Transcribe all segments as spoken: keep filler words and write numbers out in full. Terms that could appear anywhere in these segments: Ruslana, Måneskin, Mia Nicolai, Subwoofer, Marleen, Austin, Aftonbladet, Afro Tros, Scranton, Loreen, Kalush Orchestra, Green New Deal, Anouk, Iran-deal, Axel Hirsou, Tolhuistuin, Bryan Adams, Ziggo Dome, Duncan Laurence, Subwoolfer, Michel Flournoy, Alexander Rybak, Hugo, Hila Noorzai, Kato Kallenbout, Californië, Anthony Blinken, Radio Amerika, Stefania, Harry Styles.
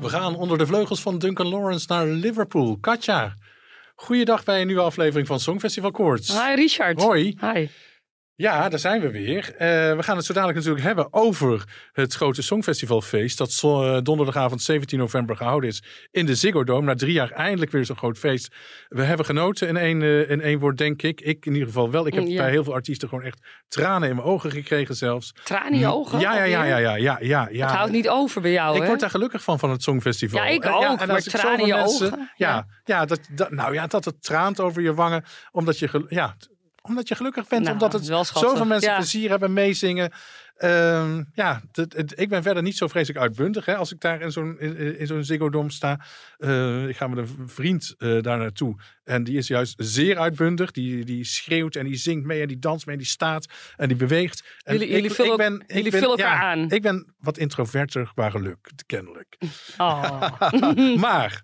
We gaan onder de vleugels van Duncan Laurence naar Liverpool. Katja, goeiedag bij een nieuwe aflevering van Songfestival Koorts. Hi Richard. Hoi. Hi. Ja, daar zijn we weer. Uh, we gaan het zo dadelijk natuurlijk hebben over het grote Songfestivalfeest dat zo, donderdagavond zeventien november gehouden is in de Ziggo Dome. Na drie jaar eindelijk weer zo'n groot feest. We hebben genoten in één, uh, in één woord, denk ik. Ik in ieder geval wel. Ik heb ja. bij heel veel artiesten gewoon echt tranen in mijn ogen gekregen zelfs. Tranen in je ogen? Ja, ja, ja, ja, ja, ja, ja, ja. Het houdt niet over bij jou, hè? Ik word daar gelukkig van, van het Songfestival. Ja, ik ook. Ja, en maar tranen in je mensen, ogen? Ja, ja. ja dat, dat, nou ja, dat het traant over je wangen, omdat je... Ja, Omdat je gelukkig bent, nou, omdat het zoveel mensen ja. plezier hebben, meezingen. Uh, ja, dit, dit, ik ben verder niet zo vreselijk uitbundig. Hè, als ik daar in zo'n, in, in zo'n Ziggo Dome sta. Uh, ik ga met een vriend uh, daar naartoe. En die is juist zeer uitbundig. Die, die schreeuwt en die zingt mee en die danst mee en die staat en die beweegt. En jullie ik, jullie vullen, ik ben, ik jullie ben, vullen ja, elkaar aan. Ik ben wat introverter qua geluk, kennelijk. Oh. Maar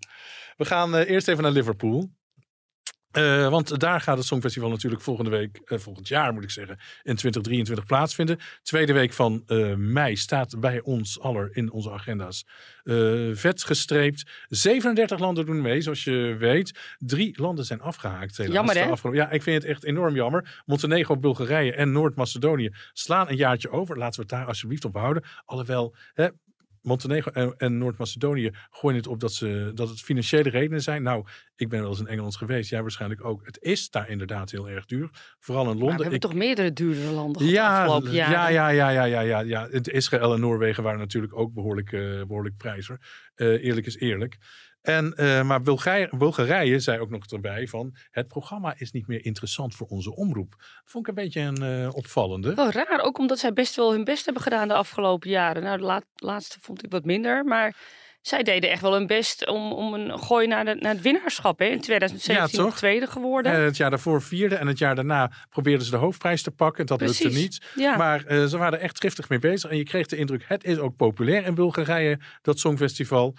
we gaan uh, eerst even naar Liverpool. Uh, want daar gaat het Songfestival natuurlijk volgende week, uh, volgend jaar moet ik zeggen, in twintig drieëntwintig plaatsvinden. Tweede week van uh, mei staat bij ons aller in onze agenda's uh, vet gestreept. zevenendertig landen doen mee, zoals je weet. Drie landen zijn afgehaakt. Helaas. Jammer, hè? Afgelo- ja, ik vind het echt enorm jammer. Montenegro, Bulgarije en Noord-Macedonië slaan een jaartje over. Laten we het daar alsjeblieft op houden. Alhoewel... Hè, Montenegro en, en Noord-Macedonië gooien het op dat, ze, dat het financiële redenen zijn. Nou, ik ben wel eens in Engeland geweest. Jij waarschijnlijk ook. Het is daar inderdaad heel erg duur. Vooral in Londen. Maar we hebben ik... toch meerdere duurdere landen gehad ja, de afgelopen jaren. Ja, ja, ja, ja, ja, ja, ja. Het Israël en Noorwegen waren natuurlijk ook behoorlijk, uh, behoorlijk prijzer. Uh, eerlijk is eerlijk. En, uh, maar Bulgarije, Bulgarije zei ook nog erbij van... het programma is niet meer interessant voor onze omroep. Vond ik een beetje een uh, opvallende. Wel raar, ook omdat zij best wel hun best hebben gedaan de afgelopen jaren. Nou, de laat, laatste vond ik wat minder, maar... zij deden echt wel hun best om, om een gooi naar, de, naar het winnaarschap. Hè? In twintig zeventien ja, tweede geworden. En het jaar daarvoor vierde. En het jaar daarna probeerden ze de hoofdprijs te pakken. Dat Precies. lukte niet. Ja. Maar uh, ze waren er echt driftig mee bezig. En je kreeg de indruk, het is ook populair in Bulgarije, dat Songfestival.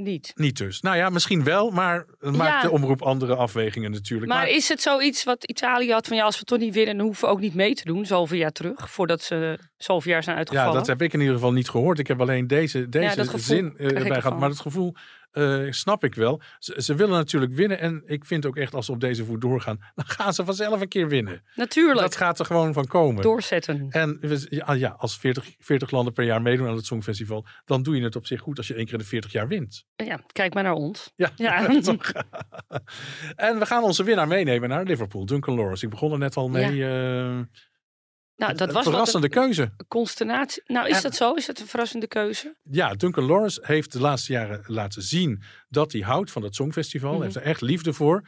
Niet. Niet dus. Nou ja, misschien wel, maar het maakt ja. de omroep andere afwegingen natuurlijk. Maar, maar is het zoiets wat Italië had van ja, als we toch niet winnen, dan hoeven we ook niet mee te doen, zoveel jaar terug, voordat ze zoveel jaar zijn uitgevallen? Ja, dat heb ik in ieder geval niet gehoord. Ik heb alleen deze, deze ja, zin uh, erbij gehad. Maar het gevoel uh, snap ik wel. Ze, ze willen natuurlijk winnen en ik vind ook echt als ze op deze voet doorgaan, dan gaan ze vanzelf een keer winnen. Natuurlijk. Dat gaat er gewoon van komen. Doorzetten. En ja, ja als veertig, veertig landen per jaar meedoen aan het Songfestival, dan doe je het op zich goed als je één keer in de veertig jaar wint. Ja, kijk maar naar ons. Ja, ja. Toch. En we gaan onze winnaar meenemen naar Liverpool. Duncan Laurence. Ik begon er net al mee. Ja. Uh, nou, dat was een verrassende wat een, keuze. Consternatie. Nou, is en, dat zo? Is dat een verrassende keuze? Ja, Duncan Laurence heeft de laatste jaren laten zien dat hij houdt van dat Songfestival. Mm-hmm. Heeft er echt liefde voor.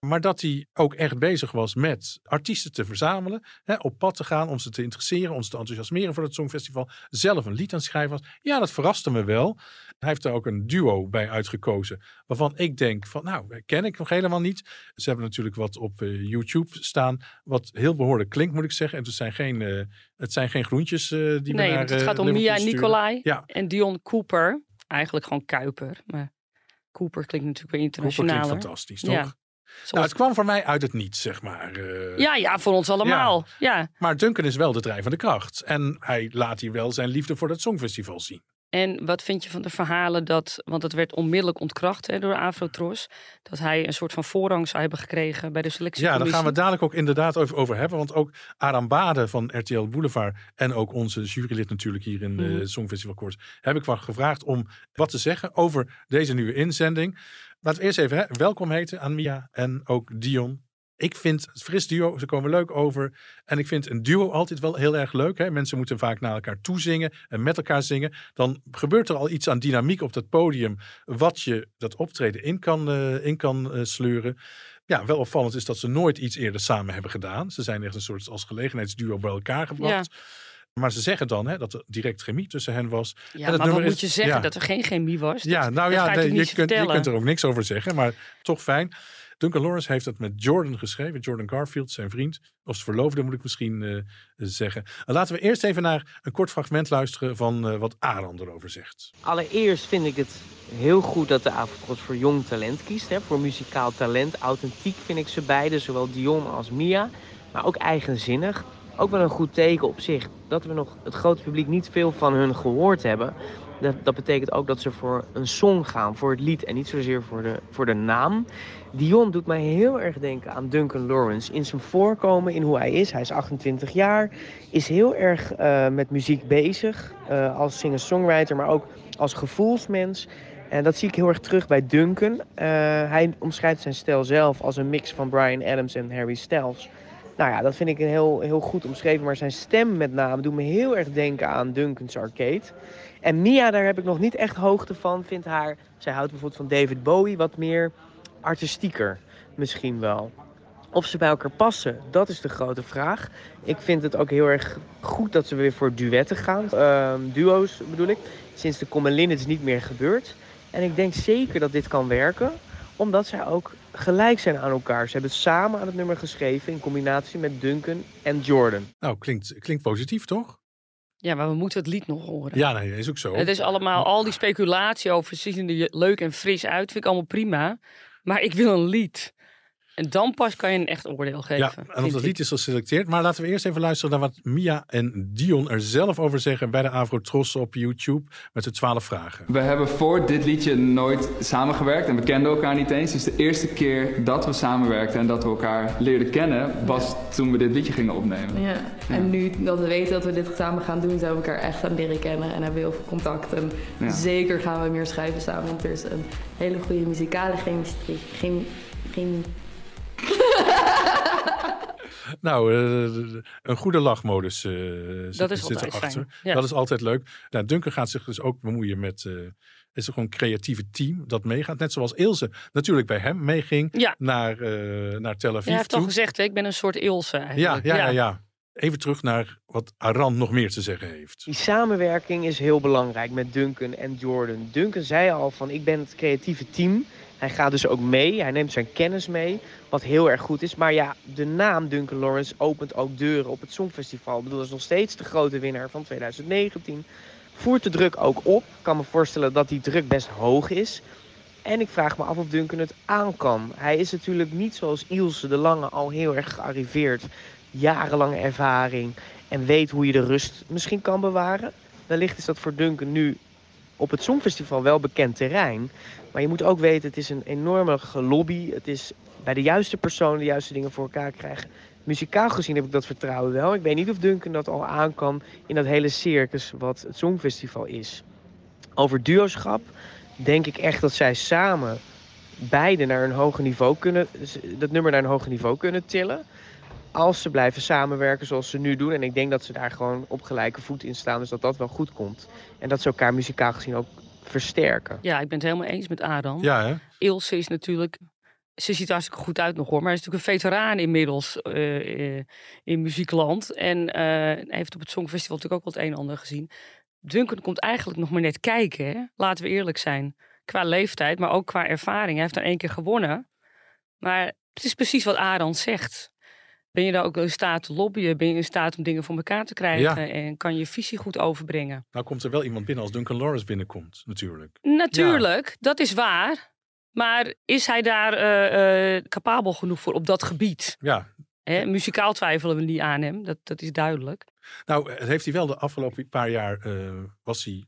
Maar dat hij ook echt bezig was met artiesten te verzamelen. Hè, op pad te gaan om ze te interesseren. Om ze te enthousiasmeren voor het Songfestival. Zelf een lied aan het schrijven was. Ja, dat verraste me wel. Hij heeft er ook een duo bij uitgekozen. Waarvan ik denk van nou, ken ik nog helemaal niet. Ze hebben natuurlijk wat op uh, YouTube staan. Wat heel behoorlijk klinkt moet ik zeggen. En het zijn geen, uh, het zijn geen groentjes uh, die nee, we naar, het gaat uh, om Mia Nicolai ja. en Dion Cooper. Eigenlijk gewoon Kuiper. Maar Cooper klinkt natuurlijk weer internationaal. Cooper klinkt fantastisch, toch? Ja. Zoals... Nou, het kwam voor mij uit het niets, zeg maar. Uh... Ja, ja, voor ons allemaal. Ja. Ja. Maar Duncan is wel de drijvende kracht. En hij laat hier wel zijn liefde voor dat Songfestival zien. En wat vind je van de verhalen dat... want dat werd onmiddellijk ontkracht hè, door Afro Tros... dat hij een soort van voorrang zou hebben gekregen bij de selectiecommissie. Ja, daar gaan we dadelijk ook inderdaad over, over hebben. Want ook Adam Bade van R T L Boulevard... en ook onze jurylid natuurlijk hier in de mm. uh, Songfestival Koorts... heb ik wel gevraagd om wat te zeggen over deze nieuwe inzending... Laten we eerst even hè, welkom heten aan Mia en ook Dion. Ik vind het fris duo, ze komen leuk over. En ik vind een duo altijd wel heel erg leuk. Hè? Mensen moeten vaak naar elkaar toezingen en met elkaar zingen. Dan gebeurt er al iets aan dynamiek op dat podium... wat je dat optreden in kan, uh, in kan uh, sleuren. Ja, wel opvallend is dat ze nooit iets eerder samen hebben gedaan. Ze zijn echt een soort als gelegenheidsduo bij elkaar gebracht... Ja. Maar ze zeggen dan hè, dat er direct chemie tussen hen was. Ja, en dat maar wat is, moet je zeggen ja. dat er geen chemie was? Ja, nou ja, nee, je, kunt, je kunt er ook niks over zeggen, maar toch fijn. Duncan Laurence heeft dat met Jordan geschreven. Jordan Garfield, zijn vriend. Of zijn verloofde moet ik misschien uh, zeggen. Laten we eerst even naar een kort fragment luisteren van uh, wat Aran erover zegt. Allereerst vind ik het heel goed dat de AVROTROS voor jong talent kiest. Hè, voor muzikaal talent. Authentiek vind ik ze beiden, zowel Dion als Mia. Maar ook eigenzinnig. Ook wel een goed teken op zich. Dat we nog het grote publiek niet veel van hun gehoord hebben. Dat, dat betekent ook dat ze voor een song gaan, voor het lied en niet zozeer voor de, voor de naam. Dion doet mij heel erg denken aan Duncan Laurence. In zijn voorkomen, in hoe hij is. Hij is achtentwintig jaar, is heel erg uh, met muziek bezig. Uh, als singer-songwriter, maar ook als gevoelsmens. En dat zie ik heel erg terug bij Duncan. Uh, hij omschrijft zijn stijl zelf als een mix van Bryan Adams en Harry Styles. Nou ja, dat vind ik een heel, heel goed omschreven. Maar zijn stem met name doet me heel erg denken aan Duncan's Arcade. En Mia, daar heb ik nog niet echt hoogte van, vindt haar. Zij houdt bijvoorbeeld van David Bowie, wat meer artistieker misschien wel. Of ze bij elkaar passen, dat is de grote vraag. Ik vind het ook heel erg goed dat ze weer voor duetten gaan. Uh, duo's bedoel ik. Sinds de Common Lin is niet meer gebeurd. En ik denk zeker dat dit kan werken, omdat zij ook gelijk zijn aan elkaar. Ze hebben het samen aan het nummer geschreven in combinatie met Duncan en Jordan. Nou, klinkt, klinkt positief, toch? Ja, maar we moeten het lied nog horen. Ja, nee, is ook zo. Het is allemaal, al die speculatie over ze zien er leuk en fris uit, vind ik allemaal prima. Maar ik wil een lied. En dan pas kan je een echt oordeel geven. Ja, en of dat lied is geselecteerd. Maar laten we eerst even luisteren naar wat Mia en Dion er zelf over zeggen bij de AVROTROS op YouTube met de twaalf vragen. We hebben voor dit liedje nooit samengewerkt en we kenden elkaar niet eens. Dus de eerste keer dat we samenwerkten en dat we elkaar leerden kennen was ja. toen we dit liedje gingen opnemen. Ja. Ja. En nu dat we weten dat we dit samen gaan doen, zijn we elkaar echt aan leren kennen en hebben we heel veel contact. En ja. zeker gaan we meer schrijven samen, want er is een hele goede muzikale chemistrie. Geen, geen... Nou, uh, een goede lachmodus uh, zit, zit erachter. Ja. Dat is altijd leuk. Nou, Duncan gaat zich dus ook bemoeien met... Uh, is er gewoon een creatieve team dat meegaat. Net zoals Ilse natuurlijk bij hem meeging ja. naar, uh, naar Tel Aviv. Ja, hij heeft al gezegd, hè? Ik ben een soort Ilse eigenlijk. Ja, ja, ja. ja, ja. Even terug naar wat Aran nog meer te zeggen heeft. Die samenwerking is heel belangrijk met Duncan en Jordan. Duncan zei al van, ik ben het creatieve team. Hij gaat dus ook mee, hij neemt zijn kennis mee, wat heel erg goed is. Maar ja, de naam Duncan Laurence opent ook deuren op het Songfestival. Ik bedoel, dat is nog steeds de grote winnaar van twintig negentien. Voert de druk ook op. Ik kan me voorstellen dat die druk best hoog is. En ik vraag me af of Duncan het aan kan. Hij is natuurlijk niet zoals Ilse de Lange al heel erg gearriveerd. Jarenlange ervaring en weet hoe je de rust misschien kan bewaren. Wellicht is dat voor Duncan nu op het Songfestival wel bekend terrein. Maar je moet ook weten, het is een enorme lobby. Het is bij de juiste persoon de juiste dingen voor elkaar krijgen. Muzikaal gezien heb ik dat vertrouwen wel. Ik weet niet of Duncan dat al aan kan in dat hele circus wat het Songfestival is. Over duoschap denk ik echt dat zij samen beide naar een hoger niveau kunnen, dat nummer naar een hoger niveau kunnen tillen. Als ze blijven samenwerken zoals ze nu doen. En ik denk dat ze daar gewoon op gelijke voet in staan. Dus dat dat wel goed komt. En dat ze elkaar muzikaal gezien ook versterken. Ja, ik ben het helemaal eens met Aran. Ja, hè? Ilse is natuurlijk... Ze ziet er hartstikke goed uit nog hoor. Maar hij is natuurlijk een veteraan inmiddels uh, uh, in muziekland. En uh, hij heeft op het Songfestival natuurlijk ook wel het een en ander gezien. Duncan komt eigenlijk nog maar net kijken. Hè? Laten we eerlijk zijn. Qua leeftijd, maar ook qua ervaring. Hij heeft er één keer gewonnen. Maar het is precies wat Aran zegt. Ben je daar ook in staat te lobbyen? Ben je in staat om dingen voor elkaar te krijgen? Ja. En kan je visie goed overbrengen? Nou komt er wel iemand binnen als Duncan Laurence binnenkomt, natuurlijk. Natuurlijk, ja. Dat is waar. Maar is hij daar uh, uh, capabel genoeg voor op dat gebied? Ja. Hè, muzikaal twijfelen we niet aan hem, dat, dat is duidelijk. Nou, heeft hij wel de afgelopen paar jaar, uh, was hij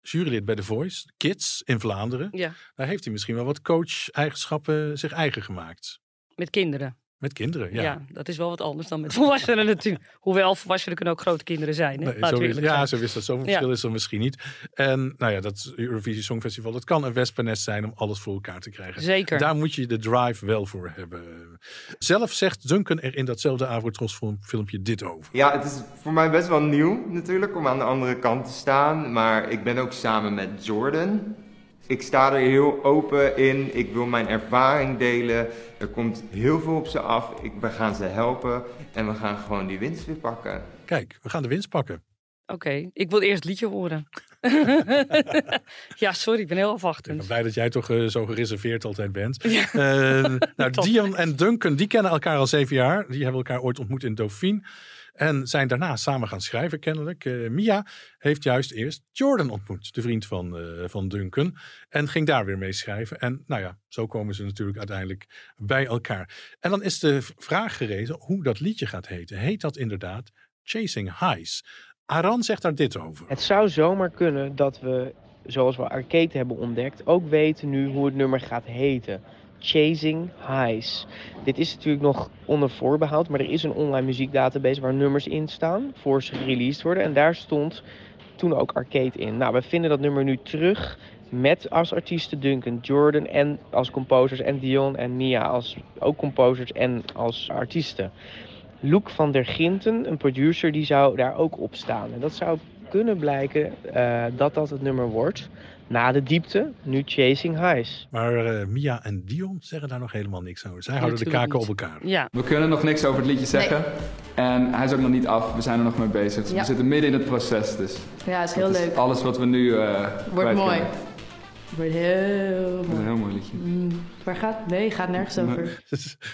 jurylid bij The Voice, Kids in Vlaanderen. Ja. Daar heeft hij misschien wel wat coach-eigenschappen zich eigen gemaakt. Met kinderen. Met kinderen, ja. Ja, dat is wel wat anders dan met volwassenen natuurlijk. Hoewel volwassenen kunnen ook grote kinderen zijn. Hè? Nee, zo is, ja, zo is dat. Zoveel verschil ja. is er misschien niet. En nou ja, dat Eurovisie Songfestival, dat kan een wespennest zijn om alles voor elkaar te krijgen. Zeker. Daar moet je de drive wel voor hebben. Zelf zegt Duncan er in datzelfde AVROTROS filmpje dit over. Ja, het is voor mij best wel nieuw natuurlijk om aan de andere kant te staan. Maar ik ben ook samen met Jordan. Ik sta er heel open in. Ik wil mijn ervaring delen. Er komt heel veel op ze af. Ik, we gaan ze helpen. En we gaan gewoon die winst weer pakken. Kijk, we gaan de winst pakken. okay. Ik wil eerst het liedje horen. Ja, sorry, ik ben heel afwachtend. Ik ben blij dat jij toch uh, zo gereserveerd altijd bent. Ja. Uh, nou, Dion en Duncan, die kennen elkaar al zeven jaar. Die hebben elkaar ooit ontmoet in Dauphine. En zijn daarna samen gaan schrijven, kennelijk. Uh, Mia heeft juist eerst Jordan ontmoet, de vriend van, uh, van Duncan. En ging daar weer mee schrijven. En nou ja, zo komen ze natuurlijk uiteindelijk bij elkaar. En dan is de vraag gerezen hoe dat liedje gaat heten. Heet dat inderdaad Chasing Highs? Aran zegt daar dit over. Het zou zomaar kunnen dat we, zoals we Arcade hebben ontdekt, ook weten nu hoe het nummer gaat heten. Chasing Highs. Dit is natuurlijk nog onder voorbehoud, maar er is een online muziekdatabase waar nummers in staan voor ze gereleased worden. En daar stond toen ook Arcade in. Nou, we vinden dat nummer nu terug met als artiesten Duncan, Jordan en als composers en Dion en Mia als ook composers en als artiesten. Luc van der Ginten, een producer, die zou daar ook op staan. En dat zou kunnen blijken uh, dat dat het nummer wordt. Na de diepte, nu Chasing Highs. Maar uh, Mia en Dion zeggen daar nog helemaal niks over. Zij houden de kaken op elkaar. Ja. We kunnen nog niks over het liedje zeggen. Nee. En hij is ook nog niet af. We zijn er nog mee bezig. Dus ja. We zitten midden in het proces. Dus ja, het is heel is leuk. Alles wat we nu uh, wordt mooi. Wordt heel mooi. Een heel mooi liedje. Mm, waar gaat? Nee, gaat nergens over.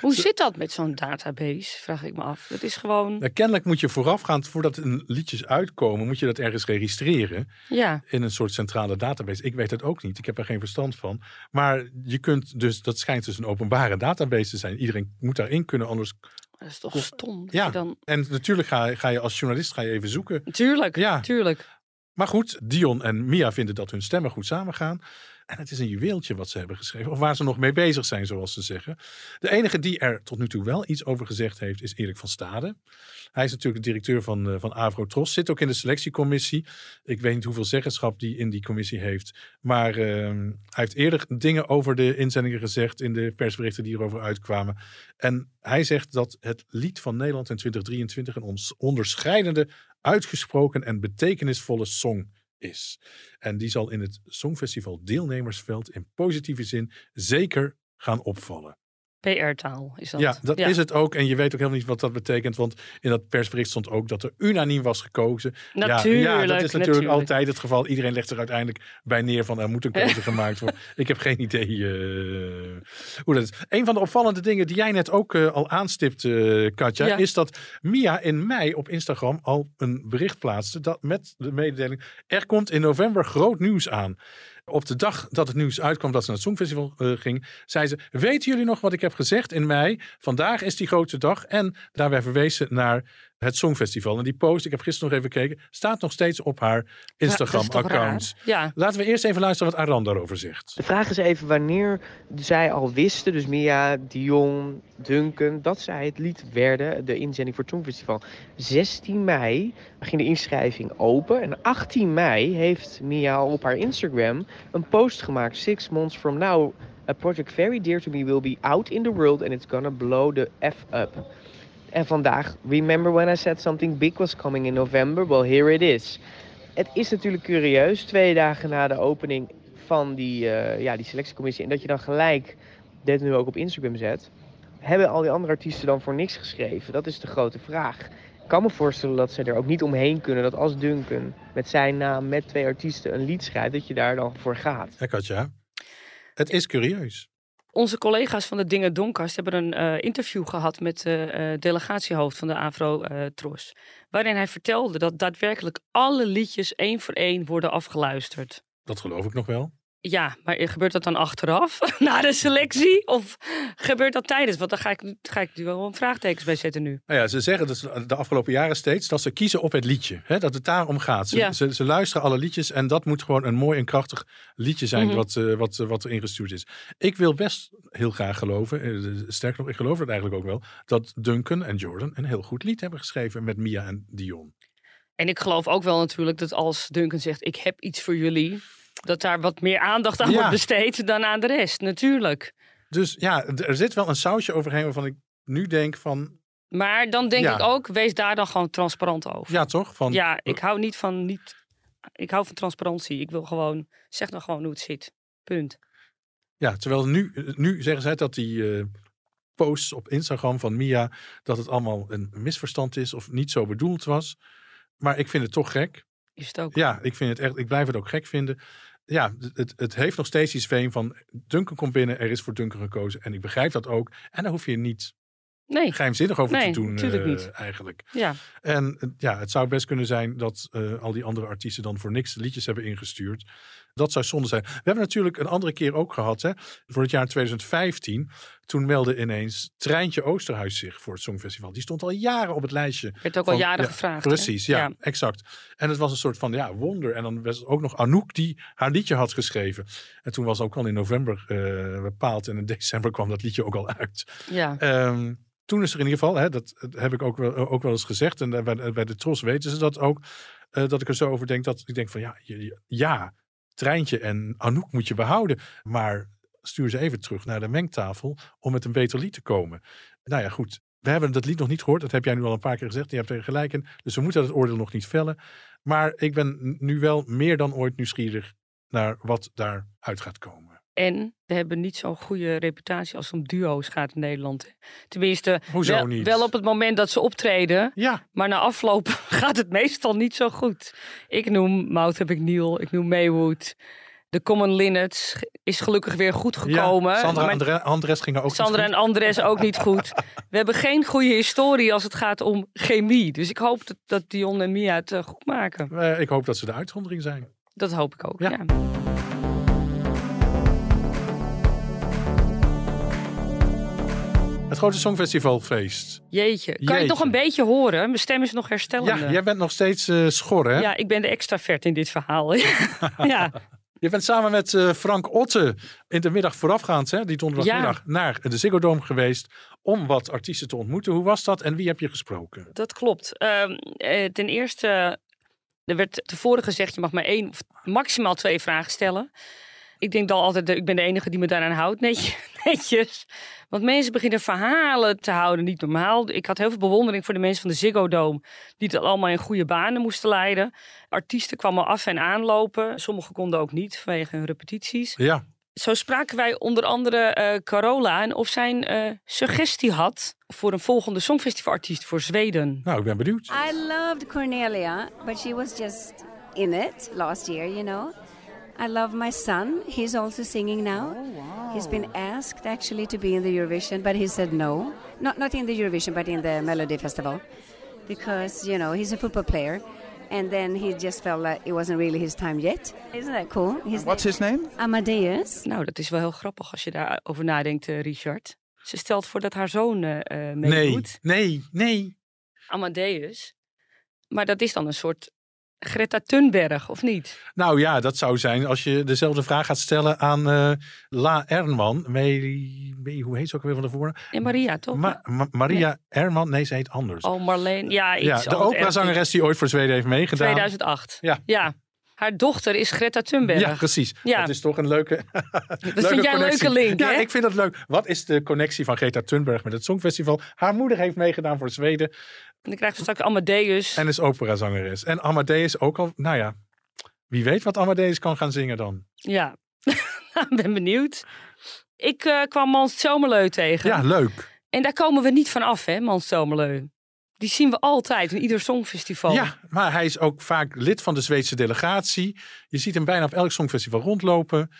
Hoe zit dat met zo'n database? Vraag ik me af. Het is gewoon. Ja, kennelijk moet je voorafgaand, voordat liedjes uitkomen, moet je dat ergens registreren. Ja. In een soort centrale database. Ik weet het ook niet. Ik heb er geen verstand van. Maar je kunt dus, dat schijnt dus een openbare database te zijn. Iedereen moet daarin kunnen, anders. Dat is toch stom. Ja. Dan... En natuurlijk ga, ga je als journalist ga je even zoeken. Tuurlijk. Ja. Tuurlijk. Maar goed, Dion en Mia vinden dat hun stemmen goed samengaan. En het is een juweeltje wat ze hebben geschreven. Of waar ze nog mee bezig zijn, zoals ze zeggen. De enige die er tot nu toe wel iets over gezegd heeft, is Erik van Stade. Hij is natuurlijk de directeur van, uh, van AVRO Tros. Zit ook in de selectiecommissie. Ik weet niet hoeveel zeggenschap die in die commissie heeft. Maar uh, hij heeft eerder dingen over de inzendingen gezegd in de persberichten die erover uitkwamen. En hij zegt dat het lied van Nederland in twintig drieëntwintig een ons onderscheidende, uitgesproken en betekenisvolle song is. En die zal in het Songfestival deelnemersveld in positieve zin zeker gaan opvallen. P R-taal is dat. Ja, dat ja. is het ook. En je weet ook helemaal niet wat dat betekent. Want in dat persbericht stond ook dat er unaniem was gekozen. Natuurlijk. Ja, ja, dat is natuurlijk, natuurlijk altijd het geval. Iedereen legt er uiteindelijk bij neer van er moet een keuze gemaakt worden. Ik heb geen idee uh, hoe dat is. Een van de opvallende dingen die jij net ook uh, al aanstipt, uh, Katja, ja. is dat Mia in mei op Instagram al een bericht plaatste dat met de mededeling: er komt in november groot nieuws aan. Op de dag dat het nieuws uitkwam dat ze naar het Songfestival uh, ging, zei ze: weten jullie nog wat ik heb gezegd in mei? Vandaag is die grote dag. En daarbij verwees ze naar het Songfestival. En die post, ik heb gisteren nog even gekeken, staat nog steeds op haar Instagram-account. Ja, ja. Laten we eerst even luisteren wat Aran daarover zegt. De vraag is even wanneer zij al wisten, dus Mia, Dion, Duncan, dat zij het lied werden, de inzending voor het Songfestival. zestien mei ging de inschrijving open. En achttien mei heeft Mia op haar Instagram een post gemaakt. Six months from now, a project very dear to me will be out in the world and it's gonna blow the F up. En vandaag, remember when I said something big was coming in November? Well, here it is. Het is natuurlijk curieus, twee dagen na de opening van die, uh, ja, die selectiecommissie. En dat je dan gelijk dit nu ook op Instagram zet. Hebben al die andere artiesten dan voor niks geschreven? Dat is de grote vraag. Ik kan me voorstellen dat ze er ook niet omheen kunnen. Dat als Duncan met zijn naam met twee artiesten een lied schrijft, dat je daar dan voor gaat. Ja, Katja. Het is curieus. Onze collega's van de Dingen Donkast hebben een uh, interview gehad met de uh, delegatiehoofd van de AVROTROS. Uh, waarin hij vertelde dat daadwerkelijk alle liedjes één voor één worden afgeluisterd. Dat geloof ik nog wel. Ja, maar gebeurt dat dan achteraf, na de selectie? Of gebeurt dat tijdens? Want daar ga ik, ga ik nu wel een vraagtekens bij zetten nu. Nou ja, ze zeggen dat ze de afgelopen jaren steeds dat ze kiezen op het liedje. Hè? Dat het daarom gaat. Ze, ja. ze, ze luisteren alle liedjes en dat moet gewoon een mooi en krachtig liedje zijn mm-hmm. wat, uh, wat, uh, wat er ingestuurd is. Ik wil best heel graag geloven, uh, sterker nog, ik geloof het eigenlijk ook wel, dat Duncan en Jordan een heel goed lied hebben geschreven met Mia en Dion. En ik geloof ook wel natuurlijk dat als Duncan zegt, ik heb iets voor jullie, dat daar wat meer aandacht aan ja. wordt besteed dan aan de rest, natuurlijk. Dus ja, er zit wel een sausje overheen waarvan ik nu denk van... Maar dan denk ja. ik ook, wees daar dan gewoon transparant over. Ja, toch? Van... Ja, ik hou niet van niet... Ik hou van transparantie. Ik wil gewoon... Zeg dan gewoon hoe het zit. Punt. Ja, terwijl nu, nu zeggen zij dat die... Uh... posts op Instagram van Mia, dat het allemaal een misverstand is of niet zo bedoeld was. Maar ik vind het toch gek. Is het ook? Ja, ik, vind het echt, ik blijf het ook gek vinden. Ja, het, het heeft nog steeds iets veen van... Duncan komt binnen, er is voor Duncan gekozen. En ik begrijp dat ook. En daar hoef je niet nee. geheimzinnig over nee, te doen. Uh, niet. Eigenlijk. Ja. En ja, het zou best kunnen zijn dat uh, al die andere artiesten dan voor niks liedjes hebben ingestuurd. Dat zou zonde zijn. We hebben natuurlijk een andere keer ook gehad. Hè, voor het jaar tweeduizend vijftien. Toen meldde ineens Treintje Oosterhuis zich voor het Songfestival. Die stond al jaren op het lijstje. Werd ook van, al jaren ja, gevraagd. Precies, ja, ja, exact. En het was een soort van ja, wonder. En dan was ook nog Anouk die haar liedje had geschreven. En toen was ook al in november uh, bepaald. En in december kwam dat liedje ook al uit. Ja. Um, toen is er in ieder geval, hè, dat heb ik ook wel, ook wel eens gezegd. En bij, bij de Tros weten ze dat ook. Uh, dat ik er zo over denk. Dat ik denk van ja, ja. Treintje en Anouk moet je behouden. Maar stuur ze even terug naar de mengtafel om met een beter lied te komen. Nou ja, goed. We hebben dat lied nog niet gehoord. Dat heb jij nu al een paar keer gezegd. Je hebt er gelijk in. Dus we moeten het oordeel nog niet vellen. Maar ik ben nu wel meer dan ooit nieuwsgierig naar wat daaruit gaat komen. En we hebben niet zo'n goede reputatie als het om duo's gaat in Nederland. Tenminste, hoezo wel, niet? Wel op het moment dat ze optreden. Ja. Maar na afloop gaat het meestal niet zo goed. Ik noem Maud heb ik Neil, ik noem Maywood. De Common Linnets is gelukkig weer goed gekomen. Ja, Sandra en Andres, Andres gingen ook Sandra niet goed. en Andres ook niet goed. We hebben geen goede historie als het gaat om chemie. Dus ik hoop dat, dat Dion en Mia het uh, goed maken. Uh, ik hoop dat ze de uitzondering zijn. Dat hoop ik ook, ja. ja. Het grote Songfestivalfeest. Jeetje. Kan Jeetje. je het nog een beetje horen? Mijn stem is nog herstellende. Ja, jij bent nog steeds uh, schor, hè? Ja, ik ben de extravert in dit verhaal. ja. Je bent samen met uh, Frank Otte in de middag voorafgaand, hè, die donderdagmiddag, ja. naar de Ziggo Dome geweest om wat artiesten te ontmoeten. Hoe was dat en wie heb je gesproken? Dat klopt. Uh, ten eerste, er werd tevoren gezegd, je mag maar één of maximaal twee vragen stellen. Ik denk dan altijd, ik ben de enige die me daaraan houdt, netjes. netjes. Want mensen beginnen verhalen te houden, niet normaal. Ik had heel veel bewondering voor de mensen van de Ziggo Dome, die het allemaal in goede banen moesten leiden. Artiesten kwamen af en aanlopen. Sommigen konden ook niet, vanwege hun repetities. Ja. Zo spraken wij onder andere uh, Carola en of zij een uh, suggestie had voor een volgende Songfestivalartiest voor Zweden. Nou, ik ben benieuwd. I loved Cornelia, but she was just in it last year, you know. I love my son. He's also singing now. Oh, wow. He's been asked actually to be in the Eurovision, but he said no. Not not in the Eurovision, but in the Melody Festival, because you know he's a football player, and then he just felt like it wasn't really his time yet. Isn't that cool? His What's name? his name? Amadeus. Nou, dat is wel heel grappig als je daarover nadenkt, uh, Richard. Ze stelt voor dat haar zoon uh, meedoet. Nee, nee, nee. Amadeus. Maar dat is dan een soort Greta Thunberg, of niet? Nou ja, dat zou zijn als je dezelfde vraag gaat stellen aan uh, La Ernman. Mary, Mary, hoe heet ze ook weer van de voren? En Maria, toch? Ma- Ma- Maria nee. Ernman, nee, ze heet anders. Oh, Marleen, ja, iets. Ja, de operazangeres die ooit voor Zweden heeft meegedaan. tweeduizend acht, ja. ja. Haar dochter is Greta Thunberg. Ja, precies. Ja. Dat is toch een leuke Dat leuke vind jij een leuke link, Ja, hè? Ik vind dat leuk. Wat is de connectie van Greta Thunberg met het Songfestival? Haar moeder heeft meegedaan voor Zweden. En dan krijgt ze straks Amadeus. En is operazangeres. En Amadeus ook al. Nou ja, wie weet wat Amadeus kan gaan zingen dan. Ja, ik ben benieuwd. Ik uh, kwam Måns Zelmerlöw tegen. Ja, leuk. En daar komen we niet van af, hè, Måns Zelmerlöw. Die zien we altijd in ieder Songfestival. Ja, maar hij is ook vaak lid van de Zweedse delegatie. Je ziet hem bijna op elk Songfestival rondlopen.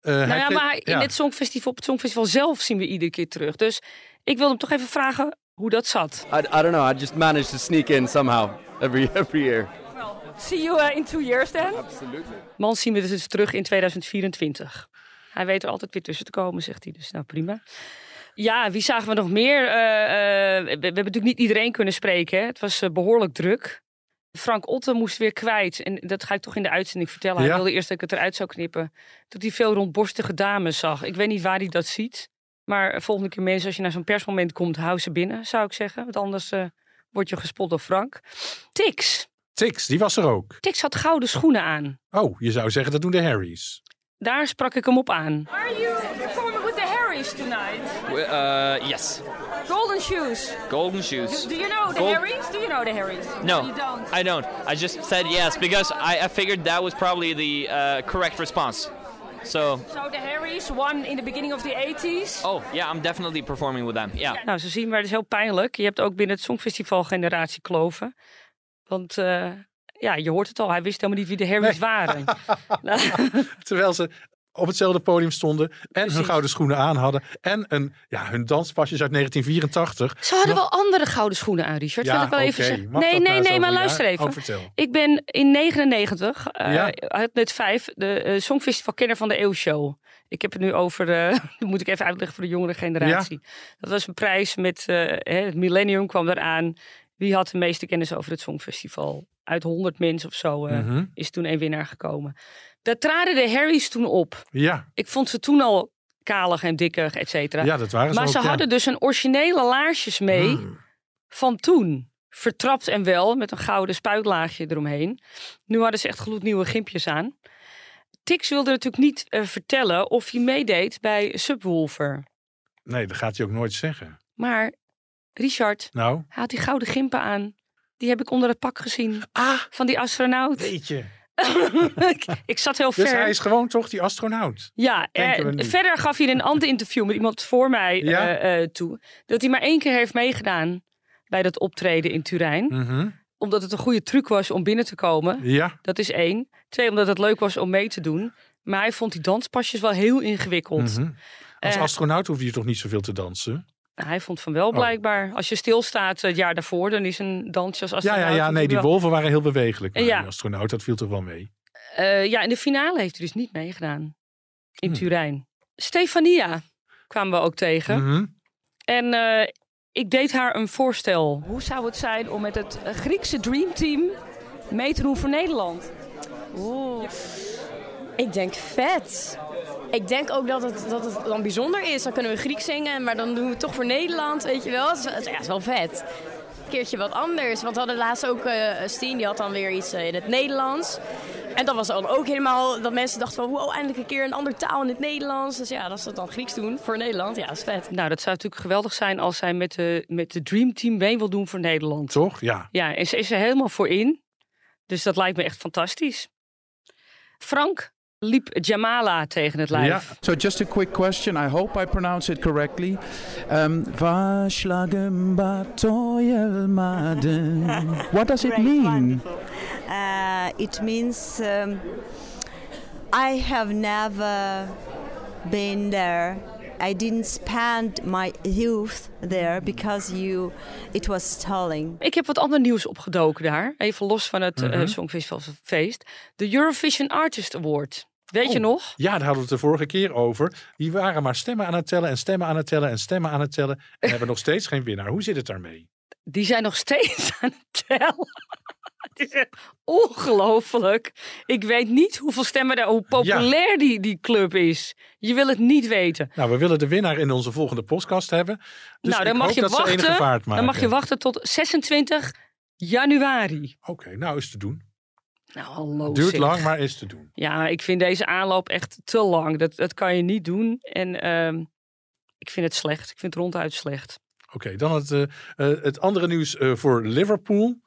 Uh, nou hij ja, maar in ja. het Songfestival, op het Songfestival zelf zien we iedere keer terug. Dus ik wilde hem toch even vragen hoe dat zat. I, I don't know, I just managed to sneak in somehow every, every year. Well, see you uh, in two years then. Absolutely. Man zien we dus terug in tweeduizend vierentwintig. Hij weet er altijd weer tussen te komen, zegt hij. Dus nou prima. Ja, wie zagen we nog meer? Uh, uh, we, we hebben natuurlijk niet iedereen kunnen spreken. Hè? Het was uh, behoorlijk druk. Frank Otte moest weer kwijt. En dat ga ik toch in de uitzending vertellen. Ja. Hij wilde eerst dat ik het eruit zou knippen. Dat hij veel rondborstige dames zag. Ik weet niet waar hij dat ziet. Maar volgende keer mensen, als je naar zo'n persmoment komt, hou ze binnen, zou ik zeggen. Want anders uh, word je gespot door Frank. Tix. Tix, die was er ook. Tix had gouden schoenen aan. Oh, je zou zeggen dat doen de Harrys. Daar sprak ik hem op aan. Are you performing with the Harrys tonight? We, uh, yes. Golden shoes. Golden shoes. Do, do you know the Gold... Harrys? Do you know the Harrys? No, you don't. I don't. I just said yes because I, I figured that was probably the uh, correct response. So. so the Harrys won in the beginning of the eighties. Oh, yeah, I'm definitely performing with them. Yeah. Nou, zo zien we, het is heel pijnlijk. Je hebt ook binnen het Songfestival generatie kloven. Want uh, ja, je hoort het al, hij wist helemaal niet wie de Harrys nee. waren. nou. Terwijl ze op hetzelfde podium stonden en Precies. hun gouden schoenen aan hadden en een, ja, hun danspasjes uit negentien vierentachtig. Ze hadden nog... wel andere gouden schoenen aan, Richard. Ja, wil ik wel okay. even zeggen. Mag nee, nee, nee, maar luister even. Oh, ik ben in negenennegentig, uh, ja. uit net vijf, de uh, Songfestival Kenner van de Eeuw show. Ik heb het nu over, uh, moet ik even uitleggen voor de jongere generatie. Ja. Dat was een prijs met, uh, het millennium kwam eraan. Wie had de meeste kennis over het Songfestival? Uit honderd mensen of zo uh, mm-hmm. is toen een winnaar gekomen. Daar traden de Harrys toen op. Ja. Ik vond ze toen al kalig en dikkig, et cetera. Ja, dat waren ze Maar ook, ze ja. hadden dus een originele laarsjes mee mm. van toen. Vertrapt en wel, met een gouden spuitlaagje eromheen. Nu hadden ze echt gloednieuwe gimpjes aan. Tix wilde natuurlijk niet uh, vertellen of hij meedeed bij Subwoolfer. Nee, dat gaat hij ook nooit zeggen. Maar Richard, nou? Hij had die gouden gimpen aan. Die heb ik onder het pak gezien. Ah, van die astronaut. Weet je. ik, ik zat heel ver. Dus hij is gewoon toch die astronaut? Ja, eh, verder gaf hij een ander interview met iemand voor mij ja? uh, uh, toe. Dat hij maar één keer heeft meegedaan bij dat optreden in Turijn. Mm-hmm. Omdat het een goede truc was om binnen te komen. Ja. Dat is één. Twee, omdat het leuk was om mee te doen. Maar hij vond die danspasjes wel heel ingewikkeld. Mm-hmm. Als uh, astronaut hoefde je toch niet zoveel te dansen? Hij vond van wel blijkbaar. Oh. Als je stilstaat het jaar daarvoor, dan is een dansje als astronaut. Ja, ja, ja nee, die wel... wolven waren heel bewegelijk. Maar ja. een astronaut, dat viel toch wel mee? Uh, ja, in de finale heeft hij dus niet meegedaan. In hmm. Turijn. Stefania kwamen we ook tegen. Mm-hmm. En uh, ik deed haar een voorstel. Hoe zou het zijn om met het Griekse dreamteam mee te doen voor Nederland? Oeh. Ja. Ik denk vet. Ik denk ook dat het, dat het dan bijzonder is. Dan kunnen we Grieks zingen, maar dan doen we het toch voor Nederland, weet je wel. Het is, het is echt wel vet. Een keertje wat anders. Want we hadden laatst ook uh, Steen, die had dan weer iets uh, in het Nederlands. En dat was dan ook helemaal dat mensen dachten van... wow, eindelijk een keer een andere taal in het Nederlands. Dus ja, dat ze dat dan Grieks doen voor Nederland, ja, dat is vet. Nou, dat zou natuurlijk geweldig zijn als zij met de, met de Dream Team mee wil doen voor Nederland. Toch? Ja. Ja, en ze is er helemaal voor in. Dus dat lijkt me echt fantastisch. Frank... liep Jamala tegen het lijf. Yeah. So just a quick question. I hope I pronounce it correctly. Um, what does it mean? Uh, it means um, I have never been there. I didn't spend my youth there because you, it was stalling. Ik heb wat ander nieuws opgedoken daar. Even los van het mm-hmm. uh, Songfestivalfeest. De Eurovision Artist Award. Weet oh, je nog? Ja, daar hadden we het de vorige keer over. Die waren maar stemmen aan het tellen en stemmen aan het tellen en stemmen aan het tellen. En hebben nog steeds geen winnaar. Hoe zit het daarmee? Die zijn nog steeds aan het tellen. Het is ongelooflijk. Ik weet niet hoeveel stemmen daar, hoe populair ja. die, die club is. Je wil het niet weten. Nou, we willen de winnaar in onze volgende podcast hebben. Dus nou, dan ik mag hoop je dat wachten. Ze enige vaart maken. Dan mag je wachten tot zesentwintig januari. Oké, okay, nou is te doen. Nou, hallo. Duurt zeg. lang, maar is te doen. Ja, ik vind deze aanloop echt te lang. Dat, dat kan je niet doen. En uh, ik vind het slecht. Ik vind het ronduit slecht. Oké, okay, dan het, uh, uh, het andere nieuws uh, voor Liverpool.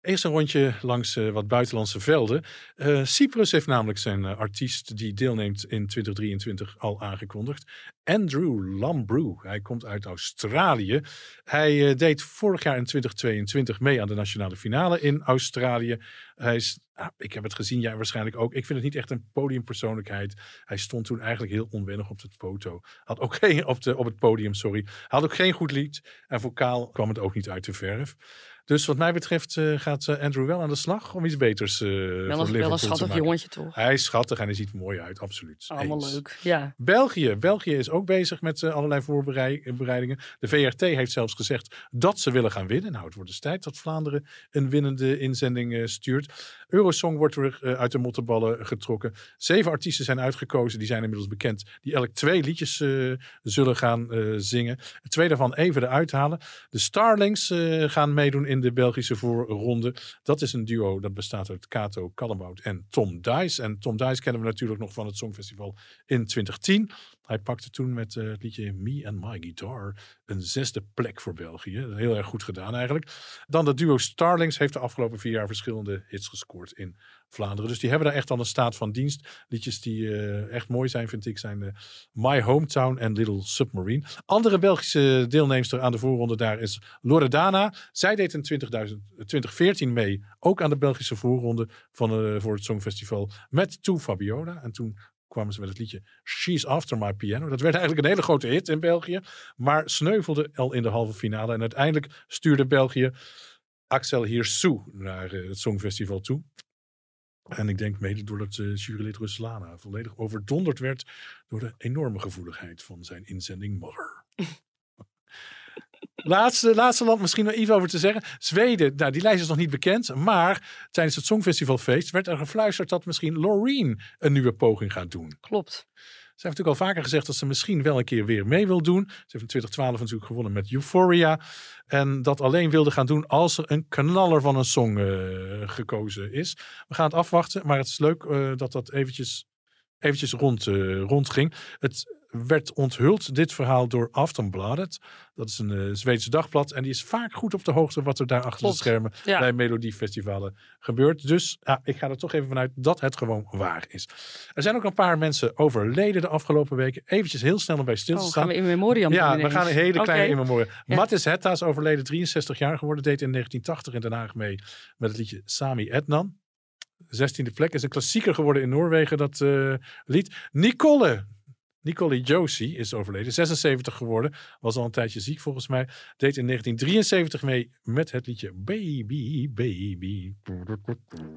Eerst een rondje langs uh, wat buitenlandse velden. Uh, Cyprus heeft namelijk zijn uh, artiest die deelneemt in twintig drieëntwintig al aangekondigd. Andrew Lambrew. Hij komt uit Australië. Hij uh, deed vorig jaar in twintig tweeëntwintig mee aan de nationale finale in Australië. Hij is, ah, ik heb het gezien, jij waarschijnlijk ook. Ik vind het niet echt een podiumpersoonlijkheid. Hij stond toen eigenlijk heel onwennig op, het foto. Had ook geen, op, de, op het podium. Sorry. Had ook geen goed lied. En vocaal kwam het ook niet uit de verf. Dus wat mij betreft uh, gaat Andrew wel aan de slag om iets beters uh, wel, voor Liverpool wel een schattig jongetje toch? Hij is schattig en hij ziet er mooi uit, absoluut. Allemaal eens. Leuk, ja. België. België is ook bezig met uh, allerlei voorbereidingen. De V R T heeft zelfs gezegd dat ze willen gaan winnen. Nou, het wordt dus tijd dat Vlaanderen een winnende inzending uh, stuurt. Eurosong wordt er uh, uit de mottenballen getrokken. Zeven artiesten zijn uitgekozen, die zijn inmiddels bekend, die elk twee liedjes uh, zullen gaan uh, zingen. Twee daarvan even eruit halen. De Starlings uh, gaan meedoen in de Belgische voorronde. Dat is een duo dat bestaat uit Kato Kallenbout en Tom Dice. En Tom Dice kennen we natuurlijk nog van het Songfestival in twintig tien. Hij pakte toen met uh, het liedje Me and My Guitar een zesde plek voor België. Heel erg goed gedaan eigenlijk. Dan dat duo Starlings heeft de afgelopen vier jaar verschillende hits gescoord in Vlaanderen. Dus die hebben daar echt al een staat van dienst. Liedjes die uh, echt mooi zijn, vind ik, zijn uh, My Hometown en Little Submarine. Andere Belgische deelnemster aan de voorronde daar is Loredana. Zij deed in twintig veertien mee, ook aan de Belgische voorronde van, uh, voor het Songfestival met To Fabiola. En toen kwamen ze met het liedje She's After My Piano. Dat werd eigenlijk een hele grote hit in België, maar sneuvelde al in de halve finale. En uiteindelijk stuurde België Axel Hirsou naar uh, het Songfestival toe. En ik denk mede doordat uh, jurylid Ruslana volledig overdonderd werd door de enorme gevoeligheid van zijn inzending Mother. Laatste, laatste land misschien nog iets over te zeggen. Zweden, nou, die lijst is nog niet bekend. Maar tijdens het Songfestivalfeest werd er gefluisterd dat misschien Loreen een nieuwe poging gaat doen. Klopt. Ze heeft natuurlijk al vaker gezegd dat ze misschien wel een keer weer mee wil doen. Ze heeft in twintig twaalf natuurlijk gewonnen met Euphoria. En dat alleen wilde gaan doen als er een knaller van een song uh, gekozen is. We gaan het afwachten, maar het is leuk uh, dat dat eventjes, eventjes rond, uh, rondging. Het werd onthuld, dit verhaal, door Aftonbladet. Dat is een uh, Zweedse dagblad. En die is vaak goed op de hoogte wat er daar achter Klopt. de schermen ja. bij melodiefestivalen gebeurt. Dus ah, ik ga er toch even vanuit dat het gewoon waar is. Er zijn ook een paar mensen overleden de afgelopen weken. Eventjes heel snel om bij stil te staan. Oh, gaan we in memoriam? Ja, we gaan een hele okay. kleine in memoriam. Ja. Mattis Hetta is overleden, drieënzestig jaar geworden. Deed in negentien tachtig in Den Haag mee met het liedje Sami Ednan. zestiende plek. Is een klassieker geworden in Noorwegen, dat uh, lied. Nicole... Nicole Josy is overleden, zesenzeventig geworden. Was al een tijdje ziek volgens mij. Deed in negentien drieënzeventig mee met het liedje Baby, Baby.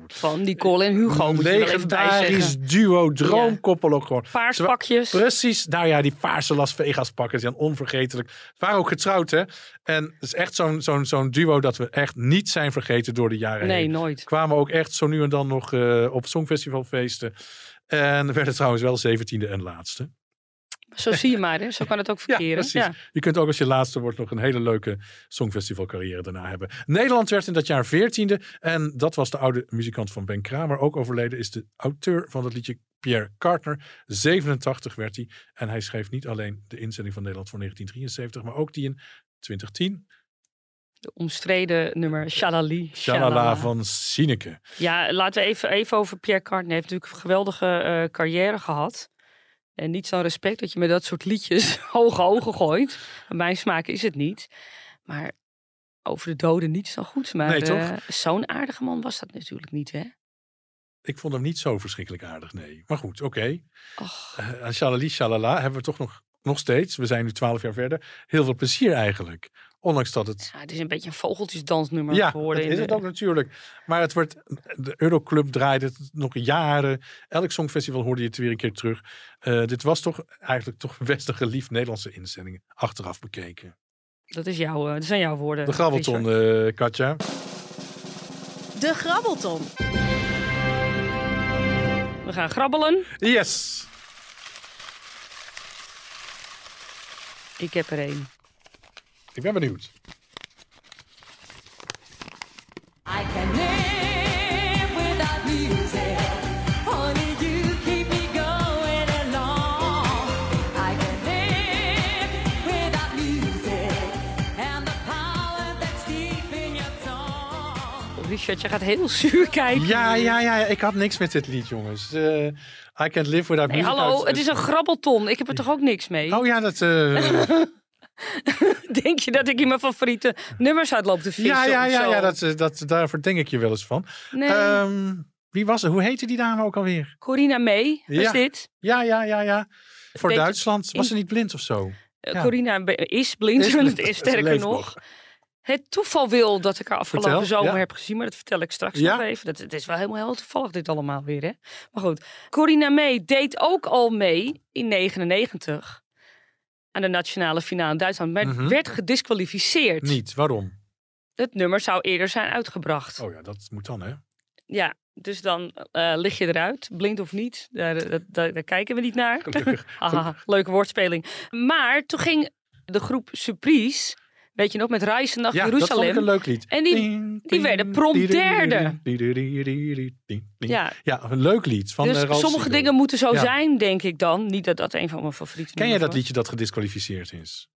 Van Nicole en Hugo. Een legendarisch duo, droomkoppel ook gewoon. Paars pakjes. Precies, nou ja, die paarse Las Vegas pakken zijn onvergetelijk. Ze waren ook getrouwd, hè. En het is echt zo'n zo'n, zo'n duo dat we echt niet zijn vergeten door de jaren nee, heen. Nee, nooit. Kwamen ook echt zo nu en dan nog uh, op Songfestivalfeesten. En werden trouwens wel zeventiende en laatste. Zo zie je maar, hè? Zo kan het ook verkeren. Ja, ja. Je kunt ook als je laatste wordt nog een hele leuke songfestivalcarrière daarna hebben. Nederland werd in dat jaar veertiende. En dat was de oude muzikant van Ben Kramer. Ook overleden is de auteur van het liedje Pierre Kartner. zevenentachtig werd hij. En hij schreef niet alleen de inzending van Nederland voor negentien drieënzeventig. Maar ook die in twintig tien. De omstreden nummer Shalali. Shalala, Shalala van Sineke. Ja, laten we even, even over Pierre Kartner. Hij heeft natuurlijk een geweldige uh, carrière gehad. En niet zo'n respect dat je met dat soort liedjes hoge ogen gooit. Bij mijn smaak is het niet. Maar over de doden niets dan goeds. Maar nee, toch? Uh, zo'n aardige man was dat natuurlijk niet, hè? Ik vond hem niet zo verschrikkelijk aardig, nee. Maar goed, oké. Okay. Uh, Shalali, shalala hebben we toch nog, nog steeds. We zijn nu twaalf jaar verder. Heel veel plezier eigenlijk. Ondanks dat het... Ja, het is een beetje een vogeltjesdansnummer ja, geworden. Ja, dat is het de... ook natuurlijk. Maar het wordt... De Euroclub draaide het nog jaren. Elk songfestival hoorde je het weer een keer terug. Uh, dit was toch eigenlijk toch best een geliefd Nederlandse inzendingen. Achteraf bekeken. Dat, is jouw, uh, dat zijn jouw woorden. De grabbelton, uh, Katja. De grabbelton. We gaan grabbelen. Yes. Ik heb er één. Ik ben benieuwd. I can live without music. Only you keep me going along. I can live without music. And the power that's deep in your song. Richard, je gaat heel zuur kijken. Ja, ja, ja. Ik had niks met dit lied, jongens. Uh... I can't live without music. Nee, hallo, uit... het is een grabbelton. Ik heb er toch ook niks mee? Oh ja, dat... Uh... Denk je dat ik in mijn favoriete nummers uit loop te vissen? Ja, ja, ja, ja dat, dat, daarvoor denk ik je wel eens van. Nee. Um, wie was het? Hoe heette die dame ook alweer? Corinna May, was ja. dit? Ja, ja, ja, ja. Voor Weet Duitsland. Was in... ze niet blind of zo? Uh, ja. Corinna is blind, is blind. Is sterker nog. Het toeval wil dat ik haar afgelopen vertel, zomer ja. heb gezien. Maar dat vertel ik straks ja. nog even. Dat, het is wel helemaal heel toevallig dit allemaal weer. Hè? Maar goed, Corinna May deed ook al mee in negentien negenennegentig. Aan de nationale finale in Duitsland. Maar mm-hmm. werd gediskwalificeerd. Niet, waarom? Het nummer zou eerder zijn uitgebracht. Oh ja, dat moet dan, hè? Ja, dus dan uh, lig je eruit. Blind of niet, daar, daar, daar, daar kijken we niet naar. Gelukkig. Aha, leuke woordspeling. Maar toen ging de groep Surprise... Weet je nog, met Reis en Nacht ja, Jeruzalem. Ja, dat vond ik een leuk lied. En die, die, die werden prompt derde. Ja. ja, een leuk lied. Van dus Ralf sommige Siegel. Dingen moeten zo ja. zijn, denk ik dan. Niet dat dat een van mijn favorieten is. Ken jij dat was. liedje dat gedisqualificeerd is?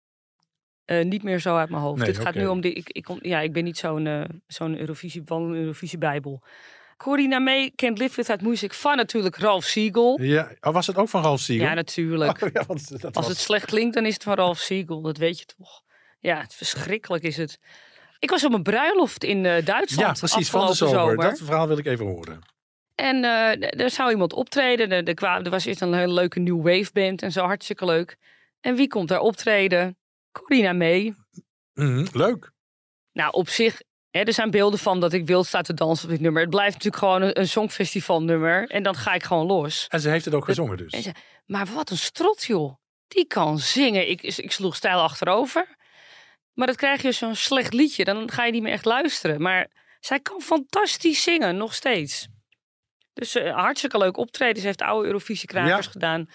Uh, niet meer zo uit mijn hoofd. Nee, Dit okay. gaat nu om... Die, ik, ik, ja, ik ben niet zo'n uh, zo'n Eurovisie, Eurovisie-bijbel. Corinna May, Can't Live Without Music van natuurlijk Ralf Siegel. Ja, oh, was het ook van Ralf Siegel? Ja, natuurlijk. Oh, ja, want dat was... Als het slecht klinkt, dan is het van Ralf Siegel. Dat weet je toch? Ja, het verschrikkelijk is het. Ik was op een bruiloft in uh, Duitsland. Ja, precies, van de zomer. zomer. Dat verhaal wil ik even horen. En uh, daar zou iemand optreden. Er, er, kwam, er was eerst een hele leuke new wave band en zo, hartstikke leuk. En wie komt daar optreden? Corinna May. Mm-hmm, leuk. Nou, op zich, hè, er zijn beelden van dat ik wild sta te dansen op dit nummer. Het blijft natuurlijk gewoon een, een songfestivalnummer. En dan ga ik gewoon los. En ze heeft het ook gezongen dus. Ze, maar wat een strot, joh. Die kan zingen. Ik, ik sloeg stijl achterover. Maar dat krijg je zo'n slecht liedje. Dan ga je niet meer echt luisteren. Maar zij kan fantastisch zingen, nog steeds. Dus uh, hartstikke leuk optreden. Ze heeft oude Eurovisie-krakers ja. gedaan.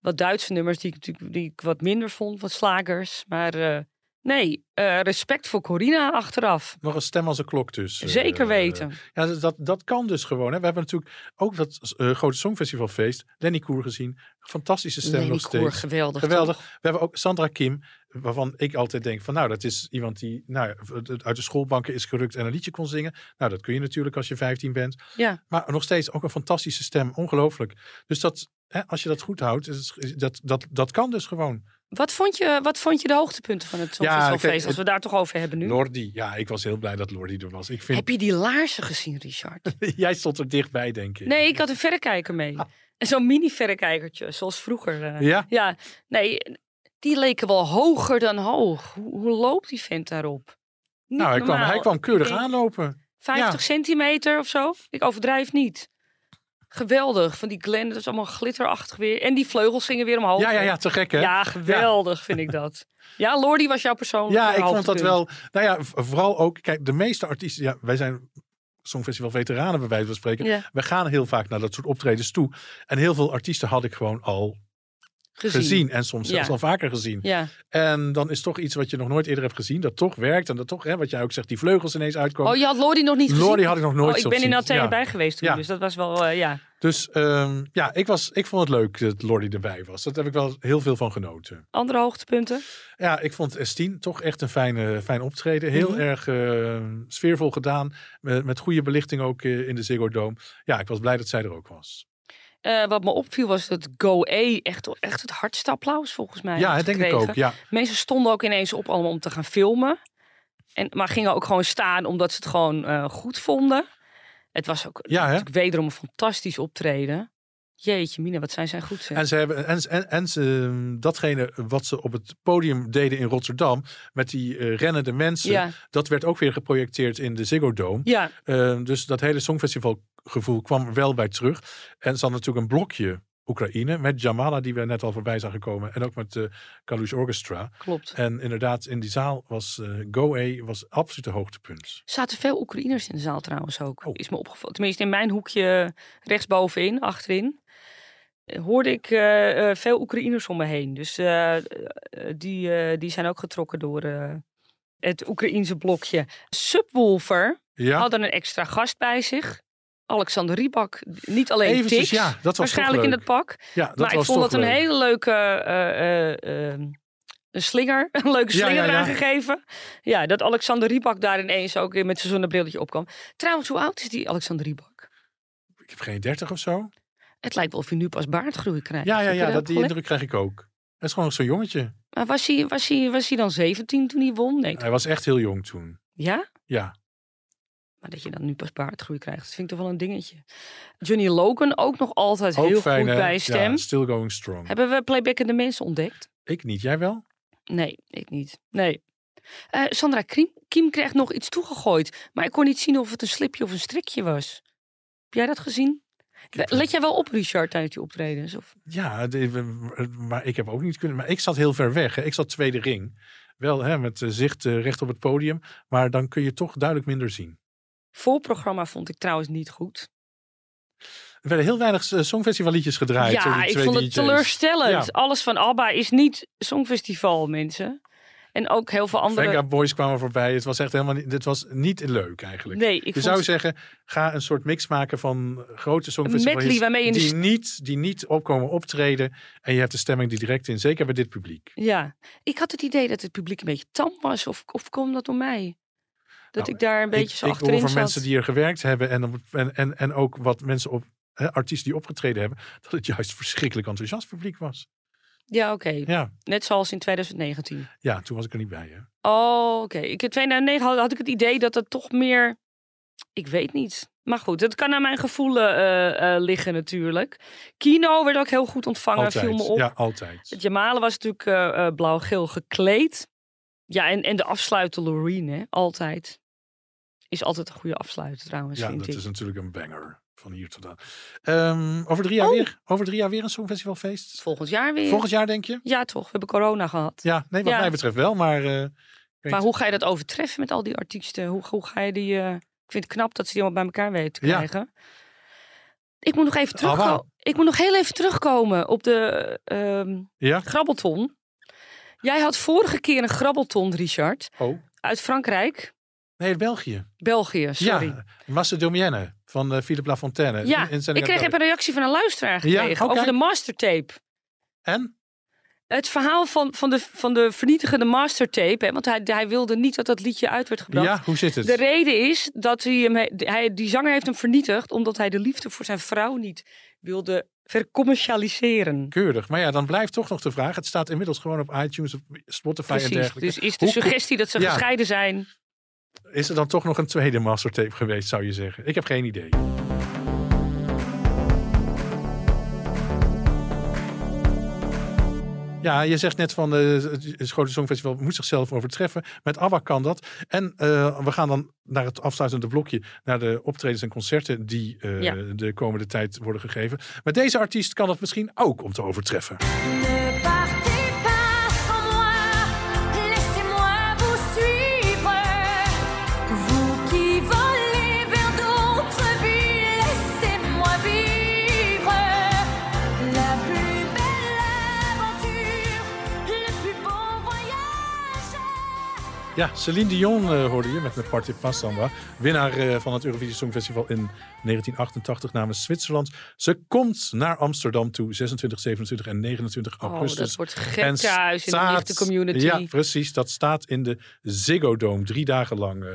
Wat Duitse nummers die ik, die ik wat minder vond. Wat slagers. Maar uh, nee, uh, respect voor Corinna achteraf. Nog een stem als een klok dus. Zeker uh, weten. Uh, ja, dat, dat kan dus gewoon. Hè. We hebben natuurlijk ook dat uh, grote songfestivalfeest. Lenny Koer gezien. Fantastische stem Lenny nog steeds. Koer, geweldig. geweldig. We hebben ook Sandra Kim. Waarvan ik altijd denk van nou, dat is iemand die nou, uit de schoolbanken is gerukt en een liedje kon zingen. Nou, dat kun je natuurlijk als je vijftien bent. Ja. Maar nog steeds ook een fantastische stem. Ongelooflijk. Dus dat, hè, als je dat goed houdt, is, dat, dat, dat kan dus gewoon. Wat vond je, wat vond je de hoogtepunten van het Songfestivalfeest, ja, als we daar toch over hebben nu? Lordi, ja, ik was heel blij dat Lordi er was. Ik vind... Heb je die laarzen gezien, Richard? Jij stond er dichtbij, denk ik. Nee, ik had een verrekijker mee. Ah. Zo'n mini-verrekijkertje, zoals vroeger. Uh, ja? Ja, nee... Die leken wel hoger dan hoog. Hoe, hoe loopt die vent daarop? Niet nou, hij kwam, hij kwam keurig aanlopen. vijftig ja. centimeter of zo. Ik overdrijf niet. Geweldig. Van die Glenn, dat is allemaal glitterachtig weer. En die vleugels gingen weer omhoog. Ja, ja, ja, te gek hè? Ja, geweldig ja. vind ik dat. Ja, Lordi was jouw persoonlijke Ja, ik vond dat wel. Nou ja, vooral ook. Kijk, de meeste artiesten. Ja, wij zijn... Songfestival veteranen bij wijze van spreken. Ja. We gaan heel vaak naar dat soort optredens toe. En heel veel artiesten had ik gewoon al... Gezien. gezien en soms ja. zelfs al vaker gezien. Ja. En dan is toch iets wat je nog nooit eerder hebt gezien, dat toch werkt en dat toch, hè, wat jij ook zegt, die vleugels ineens uitkomen. Oh, je had Lordi nog niet Lordi gezien? Lordi had ik nog nooit oh, ik ben in Athene ja. bij geweest toen, ja. dus dat was wel, uh, ja. Dus um, ja, ik, was, ik vond het leuk dat Lordi erbij was. Dat heb ik wel heel veel van genoten. Andere hoogtepunten? Ja, ik vond Estine toch echt een fijne, fijn optreden. Heel mm-hmm. erg uh, sfeervol gedaan, met, met goede belichting ook uh, in de Ziggo Dome. Ja, ik was blij dat zij er ook was. Uh, wat me opviel was dat Go-A echt, echt het hardste applaus volgens mij. Ja, dat denk ik ook. Ja. Mensen stonden ook ineens op allemaal om te gaan filmen. En, maar gingen ook gewoon staan omdat ze het gewoon uh, goed vonden. Het was ook ja, natuurlijk wederom een fantastisch optreden. Jeetje, Mina, wat zijn zij goed zeg. En, ze hebben, en, en, en ze, datgene wat ze op het podium deden in Rotterdam... met die uh, rennende mensen... Ja. dat werd ook weer geprojecteerd in de Ziggo Dome. Ja. Uh, dus dat hele songfestivalgevoel kwam er wel bij terug. En ze hadden natuurlijk een blokje Oekraïne... met Jamala, die we net al voorbij zagen komen... en ook met de Kalush Orchestra. Klopt. En inderdaad, in die zaal was uh, Go-A was absoluut de hoogtepunt. Zaten veel Oekraïners in de zaal trouwens ook. Oh. Is me opgevallen. Tenminste, in mijn hoekje rechtsbovenin, achterin... hoorde ik uh, veel Oekraïners om me heen. Dus uh, die, uh, die zijn ook getrokken door uh, het Oekraïense blokje. Subwoofer ja. hadden een extra gast bij zich. Alexander Rybak, niet alleen Eventjes, Tix, ja, dat was waarschijnlijk in het pak. Ja, dat maar was ik vond dat leuk. Een hele leuke uh, uh, uh, een slinger, een leuke slinger ja, ja, ja. aangegeven. Ja, dat Alexander Rybak daar ineens ook met zijn zonnebrilletje opkwam. Trouwens, hoe oud is die Alexander Rybak? Ik heb geen dertig of zo. Het lijkt wel of je nu pas baardgroei krijgt. Ja, ja, ja dat, dat die indruk krijg ik ook. Dat is gewoon zo'n jongetje. Maar was hij, was hij, was hij dan zeventien toen hij won? Nee, hij was echt heel jong toen. Ja? Ja. Maar dat je dan nu pas baardgroei krijgt, dat vind ik toch wel een dingetje. Johnny Logan ook nog altijd ook heel fijn, goed hè? Bij stem. Ja, still going strong. Hebben we playbackende mensen ontdekt? Ik niet. Jij wel? Nee, ik niet. Nee. Uh, Sandra Kim, Kim kreeg nog iets toegegooid. Maar ik kon niet zien of het een slipje of een strikje was. Heb jij dat gezien? Let jij wel op, Richard, tijdens die optredens? Of? Ja, maar ik heb ook niet kunnen... Maar ik zat heel ver weg. Hè. Ik zat tweede ring. Wel hè, met zicht recht op het podium. Maar dan kun je toch duidelijk minder zien. Voorprogramma vond ik trouwens niet goed. Er werden heel weinig songfestivalliedjes gedraaid. Ja, door die twee ik vond het D J's. Teleurstellend. Ja. Alles van ABBA is niet songfestival, mensen. En ook heel veel andere... Manga Boys kwamen voorbij. Het was echt helemaal niet... Dit was niet leuk eigenlijk. Nee, ik je vond... zou zeggen, ga een soort mix maken van grote songfestivalhits die, de... niet, die niet opkomen optreden. En je hebt de stemming die direct in. Zeker bij dit publiek. Ja. Ik had het idee dat het publiek een beetje tam was. Of, of komt dat door mij? Dat nou, ik daar een beetje ik, zo ik achterin zat. Ik hoor van mensen die er gewerkt hebben en, en, en, en ook wat mensen op, hè, artiesten die opgetreden hebben, dat het juist verschrikkelijk enthousiast publiek was. Ja, oké. Okay. Ja. Net zoals in twintig negentien. Ja, toen was ik er niet bij. Hè? Oh, oké. Okay. Ik in twintig negen had, had ik het idee dat het toch meer... Ik weet niet. Maar goed, dat kan aan mijn gevoelen uh, uh, liggen natuurlijk. Kino werd ook heel goed ontvangen. Altijd. Viel me op. Ja, altijd. Het Jamala was natuurlijk uh, uh, blauw-geel gekleed. Ja, en, en de afsluiter Loreen, hè. Altijd. Is altijd een goede afsluiter trouwens, ja, vind dat ik. Is natuurlijk een banger. Van hier tot daar. Um, over drie jaar oh. weer. Over drie jaar weer een songfestivalfeest. Volgend jaar weer. Volgend jaar denk je? Ja toch, we hebben corona gehad. Ja, nee, wat ja. mij betreft wel. Maar, uh, maar hoe ga je dat overtreffen met al die artiesten? Hoe, hoe ga je die... Uh, ik vind het knap dat ze die allemaal bij elkaar weten te krijgen. Ja. Ik moet nog even terugkomen. Oh, wow. Ik moet nog heel even terugkomen op de um, ja? grabbelton. Jij had vorige keer een grabbelton, Richard. Oh. Uit Frankrijk. Nee, België. België, sorry. Ja, Macedonienne van uh, Philippe Lafontaine. Ja, in, in ik kreeg heb een reactie van een luisteraar gekregen ja, okay. over de mastertape. En? Het verhaal van, van, de, van de vernietigende mastertape. Hè, want hij, hij wilde niet dat dat liedje uit werd gebracht. Ja, hoe zit het? De reden is dat hij, hem, hij die zanger heeft hem vernietigd... omdat hij de liefde voor zijn vrouw niet wilde vercommercialiseren. Keurig. Maar ja, dan blijft toch nog de vraag. Het staat inmiddels gewoon op iTunes, op Spotify Precies, en dergelijke. Dus is de hoe, suggestie dat ze ja. gescheiden zijn... Is er dan toch nog een tweede mastertape geweest, zou je zeggen? Ik heb geen idee. Ja, je zegt net van uh, het grote songfestival moet zichzelf overtreffen. Met ABBA kan dat. En uh, we gaan dan naar het afsluitende blokje. Naar de optredens en concerten die uh, ja. de komende tijd worden gegeven. Maar deze artiest kan dat misschien ook om te overtreffen. Ja, Céline Dion uh, hoorde je met Ne partez pas, Sandra. Winnaar uh, van het Eurovisie Songfestival in negentien achtentachtig namens Zwitserland. Ze komt naar Amsterdam toe, zesentwintig, zevenentwintig en negenentwintig augustus. Oh, dat wordt gek thuis in de lichte community. Ja, precies. Dat staat in de Ziggo Dome, drie dagen lang. Uh,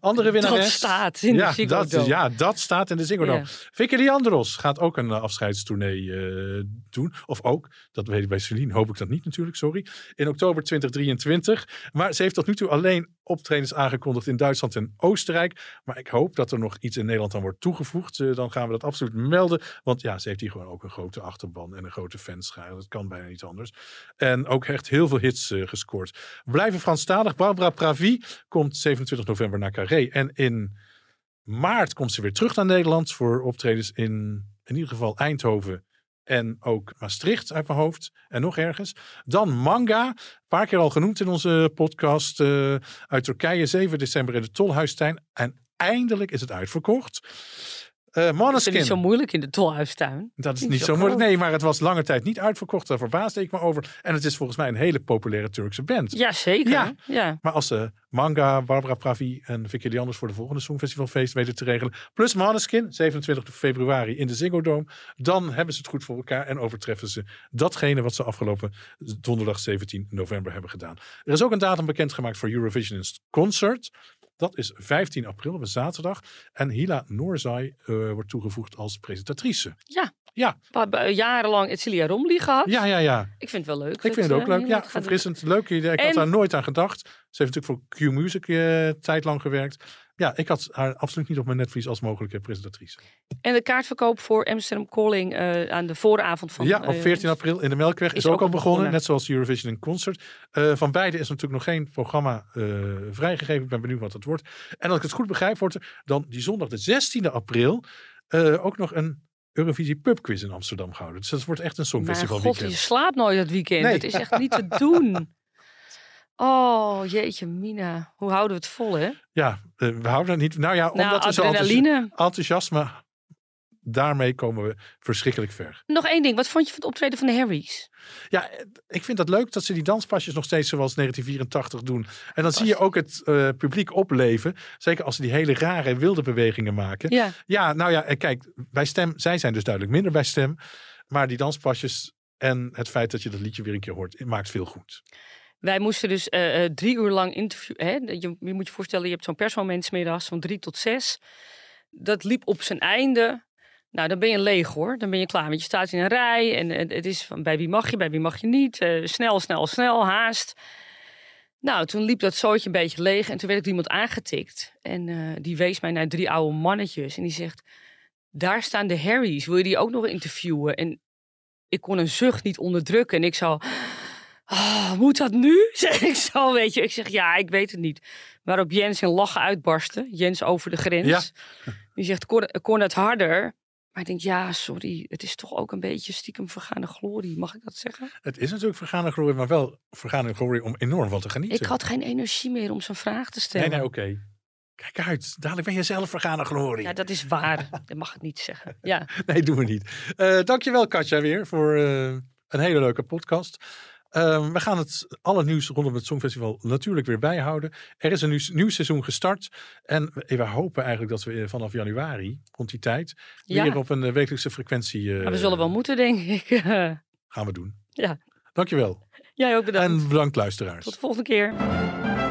andere winnares. Dat staat in ja, de Ziggo Dome. Ja, dat staat in de Ziggo Dome. Yeah. Vicky Leandros gaat ook een uh, afscheidstournee uh, doen. Of ook, dat weet ik bij Céline, hoop ik dat niet natuurlijk, sorry. In oktober twintig drieëntwintig. Maar ze heeft tot nu toe alleen... alleen optredens aangekondigd in Duitsland en Oostenrijk. Maar ik hoop dat er nog iets in Nederland aan wordt toegevoegd. Uh, dan gaan we dat absoluut melden. Want ja, ze heeft hier gewoon ook een grote achterban en een grote fanschare. Dat kan bijna niet anders. En ook echt heel veel hits uh, gescoord. We blijven Franstalig. Barbara Pravi komt zevenentwintig november naar Carré. En in maart komt ze weer terug naar Nederland voor optredens in in ieder geval Eindhoven. En ook Maastricht uit mijn hoofd. En nog ergens. Dan Manga. Een paar keer al genoemd in onze podcast. Uh, uit Turkije. zeven december in de Tolhuistuin. En eindelijk is het uitverkocht. Uh, Måneskin. Dat is niet zo moeilijk in de Tolhuistuin. Dat is niet, niet zo, zo moeilijk. Nee, maar het was lange tijd niet uitverkocht. Daar verbaasde ik me over. En het is volgens mij een hele populaire Turkse band. Jazeker. Ja. Ja. Maar als uh, Manga, Barbara Pravi en Vicky Leanders voor de volgende Songfestivalfeest weten te regelen. Plus Måneskin, zevenentwintig februari in de Ziggo Dome. Dan hebben ze het goed voor elkaar en overtreffen ze datgene wat ze afgelopen donderdag zeventien november hebben gedaan. Er is ook een datum bekendgemaakt voor Eurovision Concert. Dat is vijftien april, op een zaterdag. En Hila Noorzai uh, wordt toegevoegd als presentatrice. Ja. Ja. We hebben jarenlang Etzilia Romli gehad. Ja, ja, ja. Ik vind het wel leuk. Ik vind het ook leuk. Ja, verfrissend. Leuk idee. Ik en... had daar nooit aan gedacht. Ze heeft natuurlijk voor Q-Music uh, tijd lang gewerkt. Ja, ik had haar absoluut niet op mijn netvlies als mogelijke presentatrice. En de kaartverkoop voor Amsterdam Calling uh, aan de vooravond van... Ja, op veertien april in de Melkweg is, is ook, ook al begonnen, begonnen. Net zoals Eurovision en Concert. Uh, van beide is natuurlijk nog geen programma uh, vrijgegeven. Ik ben benieuwd wat dat wordt. En als ik het goed begrijp, wordt er dan die zondag de zestiende april uh, ook nog een Eurovisie pubquiz in Amsterdam gehouden. Dus dat wordt echt een songfestival weekend. Maar god, je slaapt nooit dat weekend. Nee. Het is echt niet te doen. Oh, jeetje mina. Hoe houden we het vol, hè? Ja, we houden het niet... Nou ja, omdat nou, we zo enthousiasme... Daarmee komen we verschrikkelijk ver. Nog één ding. Wat vond je van het optreden van de Harrys? Ja, ik vind dat leuk dat ze die danspasjes nog steeds zoals negentien vierentachtig doen. En dan zie je ook het uh, publiek opleven. Zeker als ze die hele rare wilde bewegingen maken. Ja, ja nou ja, kijk. Bij stem, zij zijn dus duidelijk minder bij stem. Maar die danspasjes en het feit dat je dat liedje weer een keer hoort, maakt veel goed. Wij moesten dus uh, drie uur lang interviewen. Hè? Je, je moet je voorstellen, je hebt zo'n persmoment 's middags van drie tot zes. Dat liep op zijn einde. Nou, dan ben je leeg hoor. Dan ben je klaar. Want je staat in een rij. En, en het is van bij wie mag je, bij wie mag je niet. Uh, snel, snel, snel. Haast. Nou, toen liep dat zootje een beetje leeg. En toen werd ik door iemand aangetikt. En uh, die wees mij naar drie oude mannetjes. En die zegt, daar staan de Harrys. Wil je die ook nog interviewen? En ik kon een zucht niet onderdrukken. En ik zou... Oh, moet dat nu? Zeg ik zo, weet je. Ik zeg, ja, ik weet het niet. Waarop Jens in lachen uitbarstte. Jens over de grens. Ja. Die zegt, kon, kon het harder? Maar ik denk, ja, sorry. Het is toch ook een beetje stiekem vergane glorie. Mag ik dat zeggen? Het is natuurlijk vergane glorie, maar wel vergane glorie om enorm van te genieten. Ik had geen energie meer om zo'n vraag te stellen. Nee, nee, oké. Okay. Kijk uit, dadelijk ben je zelf vergane glorie. Ja, dat is waar. Dat mag ik niet zeggen. Ja. Nee, doen we niet. Uh, dankjewel, Katja, weer voor uh, een hele leuke podcast. Um, we gaan het alle nieuws rondom het Songfestival natuurlijk weer bijhouden. Er is een nieuw, nieuw seizoen gestart. En we, we hopen eigenlijk dat we vanaf januari, rond die tijd, ja. weer op een wekelijkse frequentie... Uh, maar we zullen wel moeten, denk ik. Gaan we doen. Ja. Dankjewel. Jij ook bedankt. En bedankt, luisteraars. Tot de volgende keer.